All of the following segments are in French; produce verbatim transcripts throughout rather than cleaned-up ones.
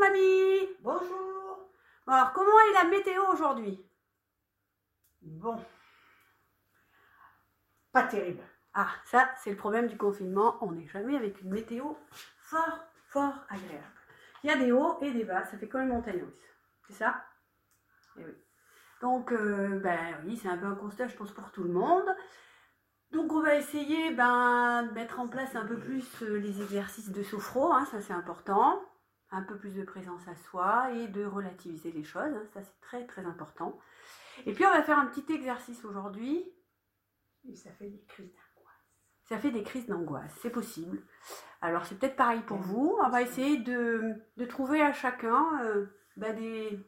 mamie. Bonjour. Alors, comment est la météo aujourd'hui? Bon. Pas terrible. Ah, ça, c'est le problème du confinement. On n'est jamais avec une météo fort, fort agréable. Il y a des hauts et des bas. Ça fait comme une montagne russe. C'est ça? Et oui. Donc, euh, ben oui, c'est un peu un constat, je pense, pour tout le monde. Donc, on va essayer ben, de mettre en place un peu plus les exercices de sophro, hein, ça c'est important. Un peu plus de présence à soi et de relativiser les choses, hein, ça c'est très très important. Et puis, on va faire un petit exercice aujourd'hui. Et ça fait des crises d'angoisse. Ça fait des crises d'angoisse, c'est possible. Alors, c'est peut-être pareil pour vous. On va essayer de, de trouver à chacun euh, ben, des...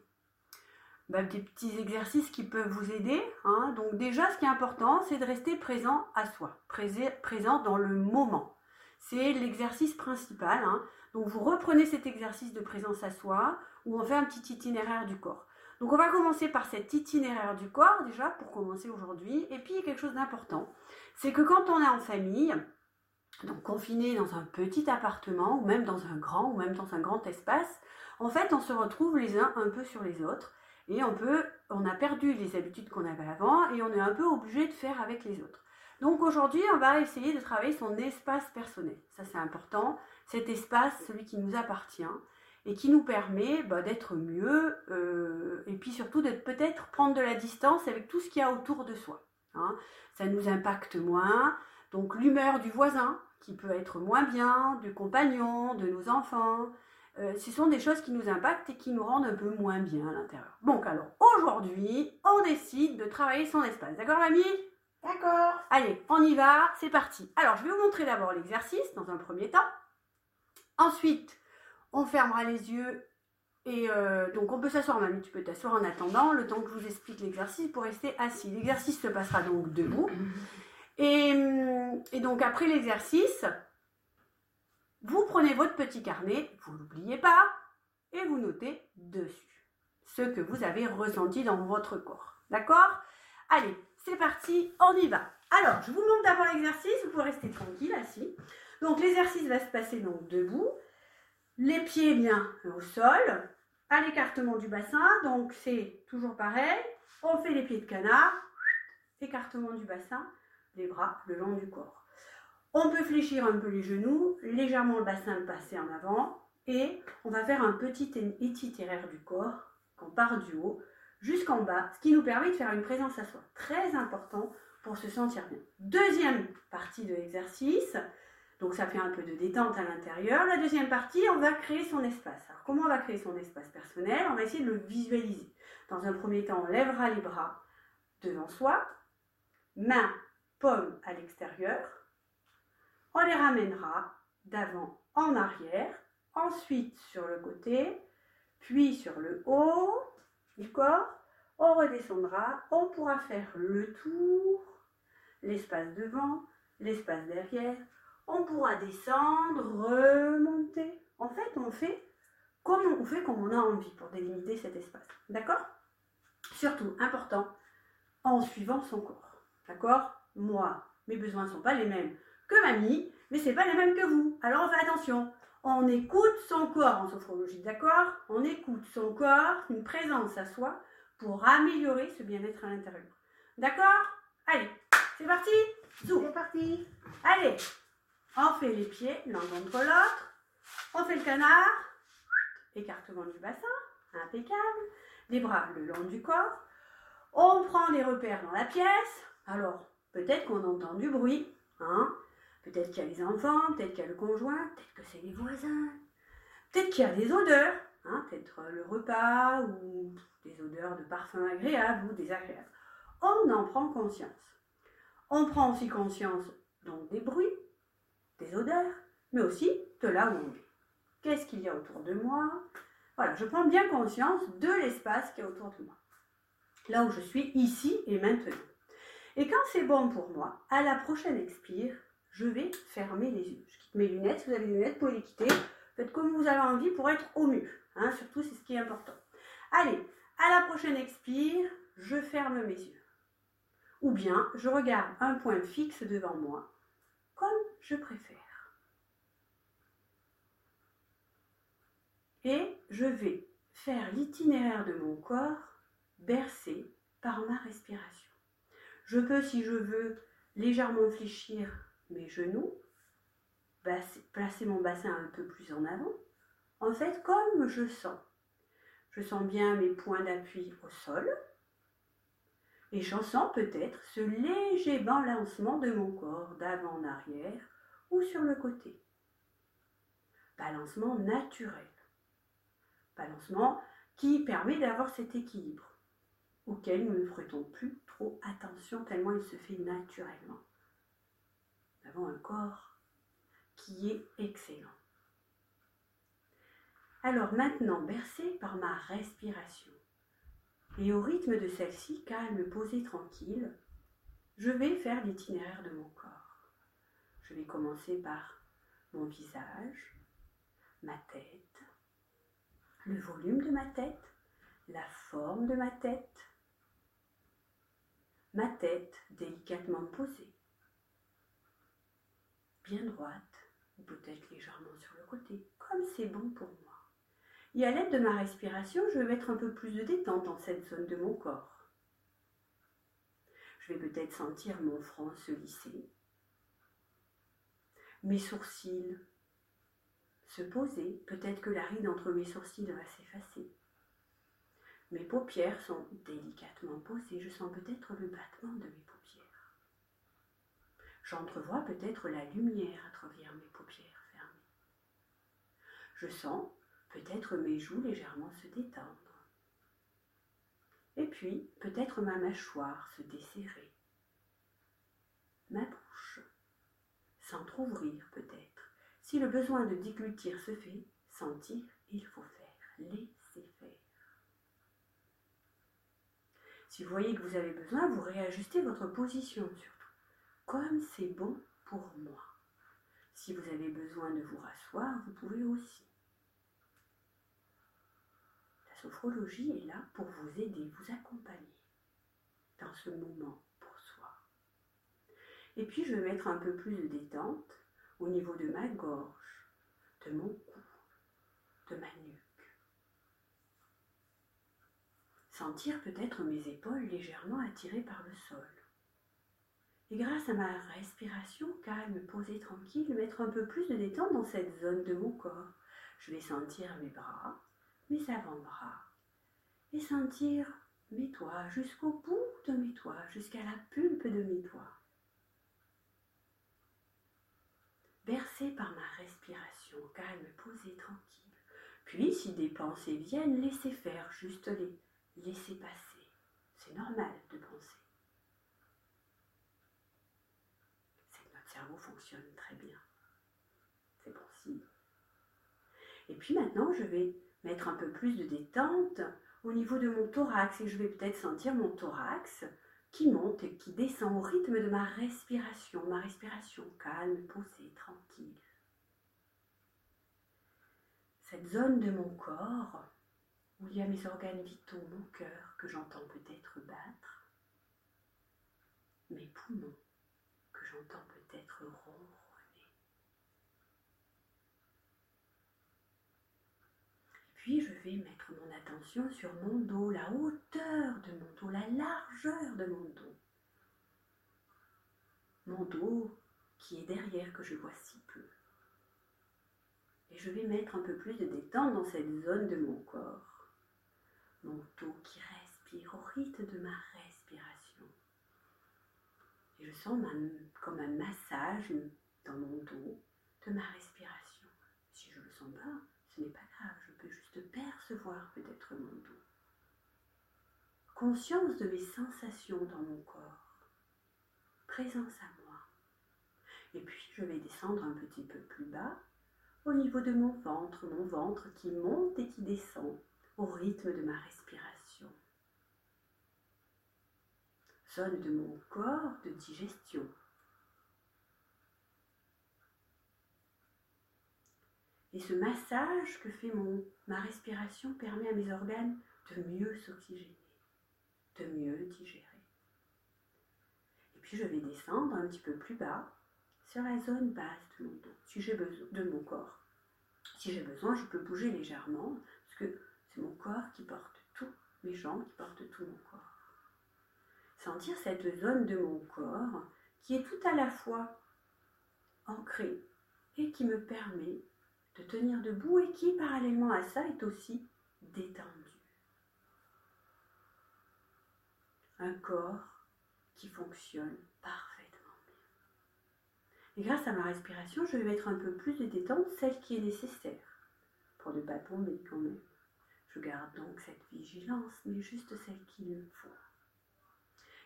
Ben, des petits exercices qui peuvent vous aider. Hein. Donc déjà, ce qui est important, c'est de rester présent à soi, présent dans le moment. C'est l'exercice principal. Hein. Donc vous reprenez cet exercice de présence à soi, où on fait un petit itinéraire du corps. Donc on va commencer par cet itinéraire du corps, déjà, pour commencer aujourd'hui. Et puis, il y a quelque chose d'important, c'est que quand on est en famille, donc confiné dans un petit appartement, ou même dans un grand, ou même dans un grand espace, en fait, on se retrouve les uns un peu sur les autres. Et on peut, on a perdu les habitudes qu'on avait avant et on est un peu obligé de faire avec les autres. Donc aujourd'hui, on va essayer de travailler son espace personnel. Ça, c'est important. Cet espace, celui qui nous appartient et qui nous permet bah, d'être mieux euh, et puis surtout d'être peut-être prendre de la distance avec tout ce qu'il y a autour de soi. Hein. Ça nous impacte moins. Donc l'humeur du voisin qui peut être moins bien, du compagnon, de nos enfants... Euh, ce sont des choses qui nous impactent et qui nous rendent un peu moins bien à l'intérieur. Donc alors, aujourd'hui, on décide de travailler son espace. D'accord, mamie? D'accord. Allez, on y va, c'est parti. Alors, je vais vous montrer d'abord l'exercice dans un premier temps. Ensuite, on fermera les yeux et euh, donc on peut s'asseoir, mamie, tu peux t'asseoir en attendant le temps que je vous explique l'exercice pour rester assis. L'exercice se passera donc debout. Et, et donc, après l'exercice... Vous prenez votre petit carnet, vous n'oubliez pas, et vous notez dessus ce que vous avez ressenti dans votre corps. D'accord? Allez, c'est parti, on y va. Alors, je vous montre d'abord l'exercice, vous pouvez rester tranquille, assis. Donc, l'exercice va se passer donc debout, les pieds bien au sol, à l'écartement du bassin, donc c'est toujours pareil. On fait les pieds de canard, écartement du bassin, les bras le long du corps. On peut fléchir un peu les genoux, légèrement le bassin passé en avant et on va faire un petit itinéraire du corps qu'on part du haut jusqu'en bas, ce qui nous permet de faire une présence à soi. Très important pour se sentir bien. Deuxième partie de l'exercice, donc ça fait un peu de détente à l'intérieur. La deuxième partie, on va créer son espace. Alors comment on va créer son espace personnel? On va essayer de le visualiser. Dans un premier temps, on lèvera les bras devant soi, mains, paumes à l'extérieur. On les ramènera d'avant en arrière, ensuite sur le côté, puis sur le haut du corps. On redescendra, on pourra faire le tour, l'espace devant, l'espace derrière. On pourra descendre, remonter. En fait, on fait comme on fait comme on a envie pour délimiter cet espace. D'accord? Surtout, important, en suivant son corps. D'accord? Moi, mes besoins ne sont pas les mêmes que mamie, mais c'est pas la même que vous. Alors on fait attention, on écoute son corps en sophrologie, d'accord? On écoute son corps, une présence à soi pour améliorer ce bien-être à l'intérieur. D'accord? Allez, c'est parti. C'est parti. Allez, on fait les pieds l'un contre l'autre, on fait le canard, écartement du bassin, impeccable, les bras le long du corps, on prend des repères dans la pièce. Alors, peut-être qu'on entend du bruit, hein? Peut-être qu'il y a les enfants, peut-être qu'il y a le conjoint, peut-être que c'est les voisins. Peut-être qu'il y a des odeurs, hein, peut-être le repas ou des odeurs de parfums agréables ou désagréables. On en prend conscience. On prend aussi conscience donc des bruits, des odeurs, mais aussi de là où on est. Qu'est-ce qu'il y a autour de moi? Voilà, je prends bien conscience de l'espace qu'il y a autour de moi. Là où je suis, ici et maintenant. Et quand c'est bon pour moi, à la prochaine expire, je vais fermer les yeux. Je quitte mes lunettes. Si vous avez des lunettes, vous pouvez les quitter. Faites comme vous avez envie pour être au mieux. Hein, surtout, c'est ce qui est important. Allez, à la prochaine expire, je ferme mes yeux. Ou bien, je regarde un point fixe devant moi, comme je préfère. et je vais faire l'itinéraire de mon corps bercé par ma respiration. Je peux, si je veux, légèrement fléchir mes genoux, placer mon bassin un peu plus en avant, en fait comme je sens. Je sens bien mes points d'appui au sol et j'en sens peut-être ce léger balancement de mon corps d'avant en arrière ou sur le côté. Balancement naturel. Balancement qui permet d'avoir cet équilibre auquel nous ne prêtons plus trop attention tellement il se fait naturellement. Nous avons un corps qui est excellent. Alors maintenant, bercée par ma respiration et au rythme de celle-ci, calme, posée, tranquille, je vais faire l'itinéraire de mon corps. Je vais commencer par mon visage, ma tête, le volume de ma tête, la forme de ma tête, ma tête délicatement posée, bien droite, ou peut-être légèrement sur le côté, comme c'est bon pour moi. Et à l'aide de ma respiration, je vais mettre un peu plus de détente dans cette zone de mon corps. Je vais peut-être sentir mon front se lisser, mes sourcils se poser, peut-être que la ride entre mes sourcils va s'effacer. Mes paupières sont délicatement posées, je sens peut-être le battement de mes paupières. J'entrevois peut-être la lumière à travers mes paupières fermées. Je sens peut-être mes joues légèrement se détendre. Et puis, peut-être ma mâchoire se desserrer. Ma bouche s'entrouvrir peut-être. Si le besoin de déglutir se fait sentir, il faut faire, laisser faire. Si vous voyez que vous avez besoin, vous réajustez votre position surtout. Comme c'est bon pour moi. Si vous avez besoin de vous rasseoir, vous pouvez aussi. La sophrologie est là pour vous aider, vous accompagner dans ce moment pour soi. Et puis je vais mettre un peu plus de détente au niveau de ma gorge, de mon cou, de ma nuque. Sentir peut-être mes épaules légèrement attirées par le sol. Et grâce à ma respiration calme, posée, tranquille, mettre un peu plus de détente dans cette zone de mon corps. Je vais sentir mes bras, mes avant-bras et sentir mes doigts jusqu'au bout de mes doigts, jusqu'à la pulpe de mes doigts. Bercée par ma respiration, calme, posée, tranquille. Puis, si des pensées viennent, laissez faire, juste les laisser passer. C'est normal de penser. C'est que notre cerveau fonctionne très bien. C'est bon signe. Et puis maintenant, je vais mettre un peu plus de détente au niveau de mon thorax et je vais peut-être sentir mon thorax qui monte et qui descend au rythme de ma respiration, ma respiration calme, posée, tranquille. Cette zone de mon corps où il y a mes organes vitaux, mon cœur que j'entends peut-être battre, mes poumons que j'entends peut-être ronronner. Puis je vais mettre mon attention sur mon dos, la hauteur de mon dos, la largeur de mon dos. Mon dos qui est derrière, que je vois si peu. Et je vais mettre un peu plus de détente dans cette zone de mon corps. Mon dos qui respire au rythme de ma respiration. Et je sens comme un massage dans mon dos de ma respiration. Si je ne le sens pas, ce n'est pas grave, je peux juste percevoir peut-être mon dos. Conscience de mes sensations dans mon corps. Présence à moi. Et puis je vais descendre un petit peu plus bas, au niveau de mon ventre, mon ventre qui monte et qui descend au rythme de ma respiration. Zone de mon corps de digestion. Et ce massage que fait mon, ma respiration permet à mes organes de mieux s'oxygéner, de mieux digérer. Et puis je vais descendre un petit peu plus bas sur la zone basse de mon dos, si j'ai besoin de mon corps. Si j'ai besoin, je peux bouger légèrement, parce que c'est mon corps qui porte tout, mes jambes qui portent tout mon corps. Sentir cette zone de mon corps qui est tout à la fois ancrée et qui me permet de tenir debout et qui, parallèlement à ça, est aussi détendue. Un corps qui fonctionne parfaitement bien. Et grâce à ma respiration, je vais mettre un peu plus de détente, celle qui est nécessaire, pour ne pas tomber quand même. Je garde donc cette vigilance, mais juste celle qu'il me faut.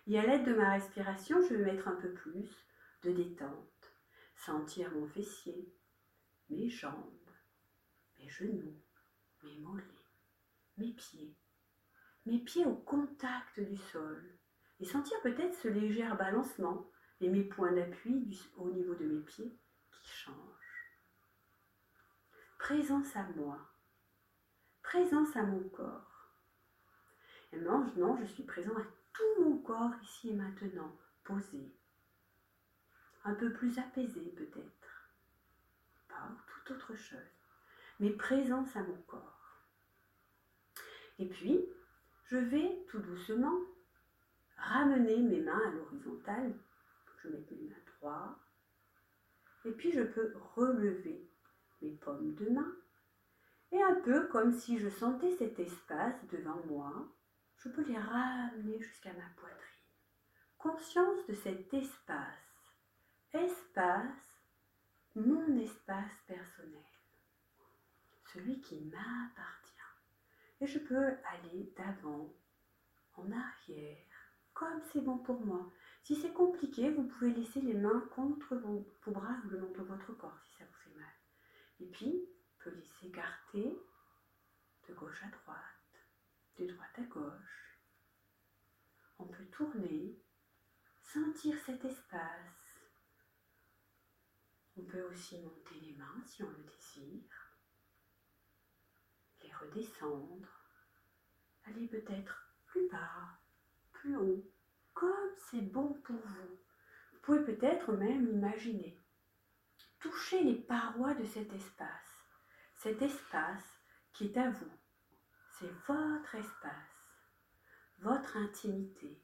Et à l'aide de ma respiration, je vais mettre un peu plus de détente, sentir mon fessier, mes jambes, mes genoux, mes mollets, mes pieds, mes pieds au contact du sol, et sentir peut-être ce léger balancement et mes points d'appui au niveau de mes pieds qui changent. Présence à moi, présence à mon corps. Et maintenant, je suis présent à tout mon corps ici et maintenant, posé, un peu plus apaisé peut-être, pas toute autre chose, mais présence à mon corps. Et puis, je vais tout doucement ramener mes mains à l'horizontale, je mets mes mains droites, et puis je peux relever mes paumes de main, et un peu comme si je sentais cet espace devant moi, je peux les ramener jusqu'à ma poitrine. Conscience de cet espace. Espace, mon espace personnel. Celui qui m'appartient. Et je peux aller d'avant, en arrière, comme c'est bon pour moi. Si c'est compliqué, vous pouvez laisser les mains contre vos, vos bras ou le long de votre corps, si ça vous fait mal. Et puis, on peut les s'écarter de gauche à droite. De droite à gauche, on peut tourner, sentir cet espace. On peut aussi monter les mains si on le désire, les redescendre, aller peut-être plus bas, plus haut, comme c'est bon pour vous. Vous pouvez peut-être même imaginer, toucher les parois de cet espace, cet espace qui est à vous. C'est votre espace, votre intimité,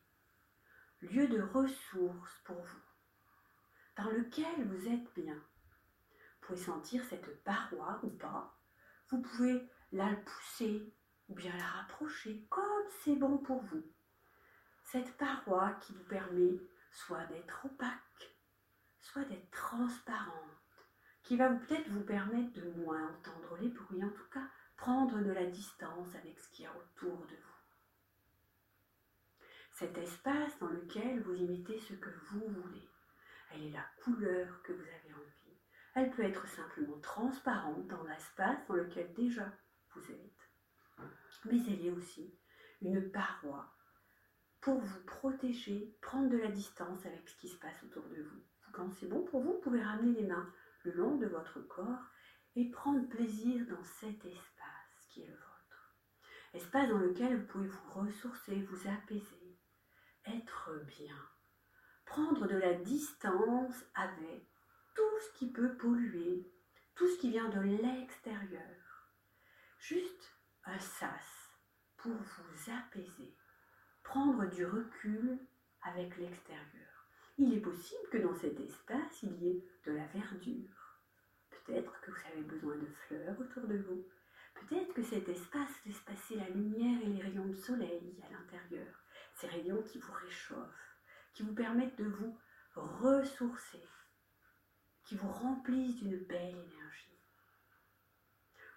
lieu de ressources pour vous, dans lequel vous êtes bien. Vous pouvez sentir cette paroi ou pas, vous pouvez la pousser ou bien la rapprocher, comme c'est bon pour vous. Cette paroi qui vous permet soit d'être opaque, soit d'être transparente, qui va peut-être vous permettre de moins entendre les bruits, en tout cas, prendre de la distance avec ce qu'il y a autour de vous. Cet espace dans lequel vous imitez ce que vous voulez. Elle est la couleur que vous avez envie. Elle peut être simplement transparente dans l'espace dans lequel déjà vous êtes. Mais elle est aussi une paroi pour vous protéger, prendre de la distance avec ce qui se passe autour de vous. Quand c'est bon pour vous, vous pouvez ramener les mains le long de votre corps et prendre plaisir dans cet espace qui est le vôtre. Espace dans lequel vous pouvez vous ressourcer, vous apaiser, être bien, prendre de la distance avec tout ce qui peut polluer, tout ce qui vient de l'extérieur. Juste un sas pour vous apaiser, prendre du recul avec l'extérieur. Il est possible que dans cet espace, il y ait de la verdure. Peut-être que vous avez besoin de fleurs autour de vous. Peut-être que cet espace laisse passer la lumière et les rayons de soleil à l'intérieur. Ces rayons qui vous réchauffent, qui vous permettent de vous ressourcer, qui vous remplissent d'une belle énergie.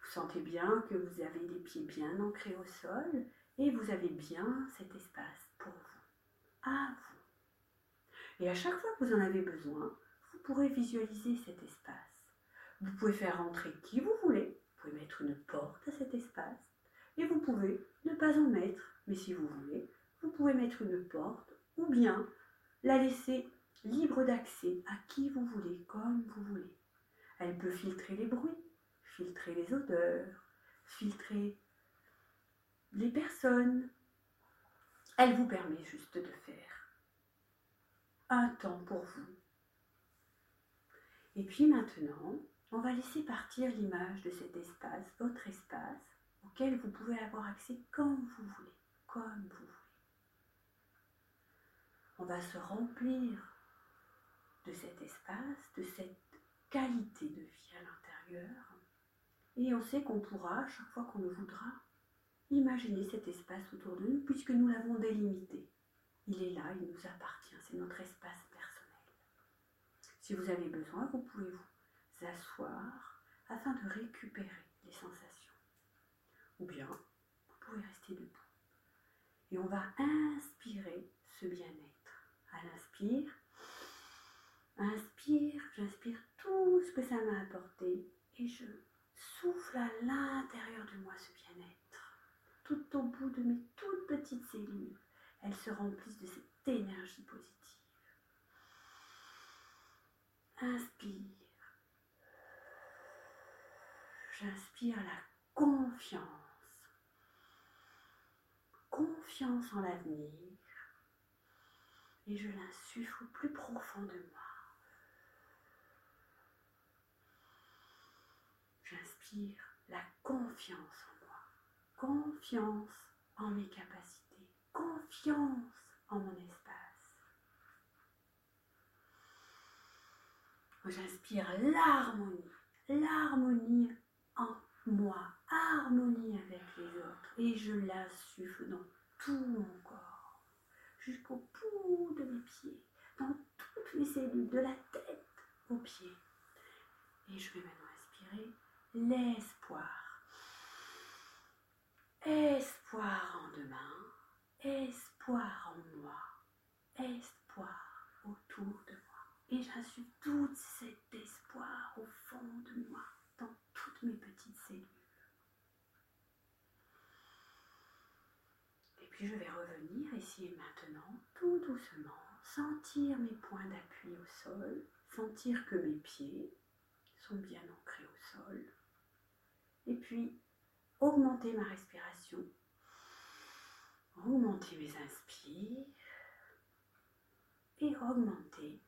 Vous sentez bien que vous avez les pieds bien ancrés au sol et vous avez bien cet espace pour vous, à vous. Et à chaque fois que vous en avez besoin, vous pourrez visualiser cet espace. Vous pouvez faire rentrer qui vous voulez, vous pouvez mettre une porte à cet espace, et vous pouvez ne pas en mettre, mais si vous voulez, vous pouvez mettre une porte, ou bien la laisser libre d'accès à qui vous voulez, comme vous voulez. Elle peut filtrer les bruits, filtrer les odeurs, filtrer les personnes. Elle vous permet juste de faire un temps pour vous. Et puis maintenant, on on va laisser partir l'image de cet espace, votre espace, auquel vous pouvez avoir accès quand vous voulez, comme vous voulez. On va se remplir de cet espace, de cette qualité de vie à l'intérieur, et on sait qu'on pourra, chaque fois qu'on le voudra, imaginer cet espace autour de nous, puisque nous l'avons délimité. Il est là, il nous appartient, c'est notre espace personnel. Si vous avez besoin, vous pouvez vous asseoir afin de récupérer les sensations. Ou bien, vous pouvez rester debout. Et on va inspirer ce bien-être. À l'inspire, inspire, j'inspire tout ce que ça m'a apporté et je souffle à l'intérieur de moi ce bien-être. Tout au bout de mes toutes petites cellules, elles se remplissent de cette énergie positive. Inspire. J'inspire la confiance. Confiance en l'avenir. Et je l'insuffle au plus profond de moi. J'inspire la confiance en moi. Confiance en mes capacités. Confiance en mon espace. J'inspire l'harmonie, l'harmonie en moi, harmonie avec les autres, et je l'insuffle dans tout mon corps, jusqu'au bout de mes pieds, dans toutes mes cellules, de la tête aux pieds. Et je vais maintenant inspirer l'espoir, espoir en demain, espoir en moi, espoir autour de moi. Et j'insuffle tout cet espoir au fond de moi, dans toutes mes petites cellules. Et puis je vais revenir ici et maintenant, tout doucement, sentir mes points d'appui au sol, sentir que mes pieds sont bien ancrés au sol. Et puis, augmenter ma respiration. Augmenter mes inspires et augmenter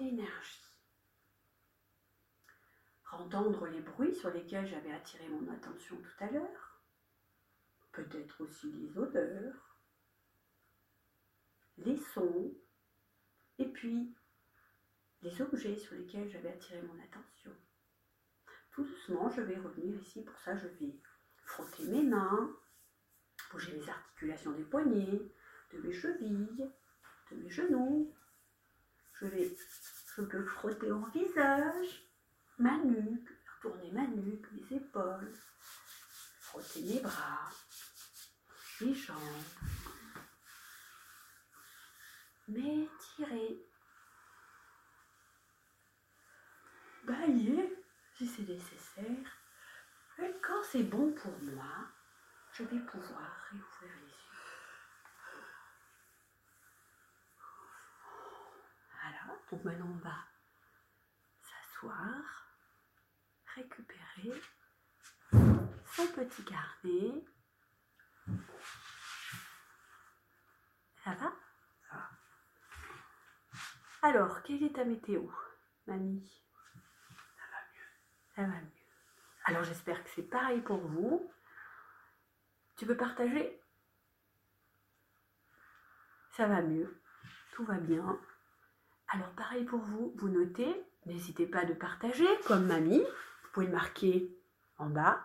l'énergie. Entendre les bruits sur lesquels j'avais attiré mon attention tout à l'heure, peut-être aussi les odeurs, les sons, et puis les objets sur lesquels j'avais attiré mon attention. Tout doucement, je vais revenir ici, pour ça je vais frotter mes mains, bouger les articulations des poignets, de mes chevilles, de mes genoux. Je vais, je peux frotter mon visage, ma nuque, tourner ma nuque, mes épaules, frotter mes bras, mes jambes, m'étirer, balayer si c'est nécessaire. Et quand c'est bon pour moi, je vais pouvoir réouvrir les yeux. Voilà, donc maintenant on va s'asseoir, récupérer son petit carnet. Ça va? Ça va. Alors, quelle est ta météo, mamie? Ça va mieux. Ça va mieux. Alors j'espère que c'est pareil pour vous. Tu peux partager? Ça va mieux, tout va bien. Alors pareil pour vous, vous notez, n'hésitez pas de partager comme mamie. Vous pouvez le marquer en bas.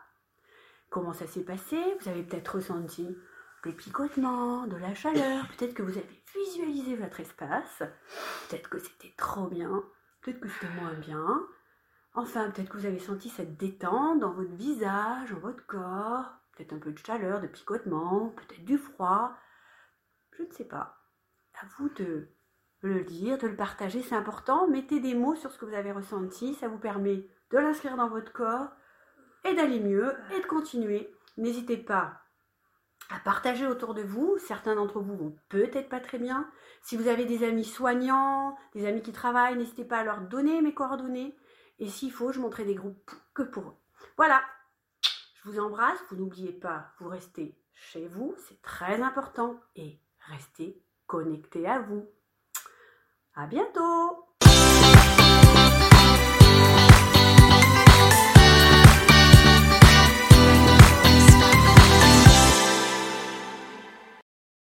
Comment ça s'est passé? Vous avez peut-être ressenti des picotements, de la chaleur. Peut-être que vous avez visualisé votre espace. Peut-être que c'était trop bien. Peut-être que c'était moins bien. Enfin, peut-être que vous avez senti cette détente dans votre visage, dans votre corps. Peut-être un peu de chaleur, de picotement, peut-être du froid, je ne sais pas. À vous de le lire, de le partager, c'est important. Mettez des mots sur ce que vous avez ressenti, ça vous permet de l'inscrire dans votre corps et d'aller mieux et de continuer. N'hésitez pas à partager autour de vous. Certains d'entre vous vont peut-être pas très bien. Si vous avez des amis soignants, des amis qui travaillent, n'hésitez pas à leur donner mes coordonnées. Et s'il faut, je montrerai des groupes que pour eux. Voilà. Je vous embrasse, vous n'oubliez pas, vous restez chez vous, c'est très important et restez connectés à vous. À bientôt!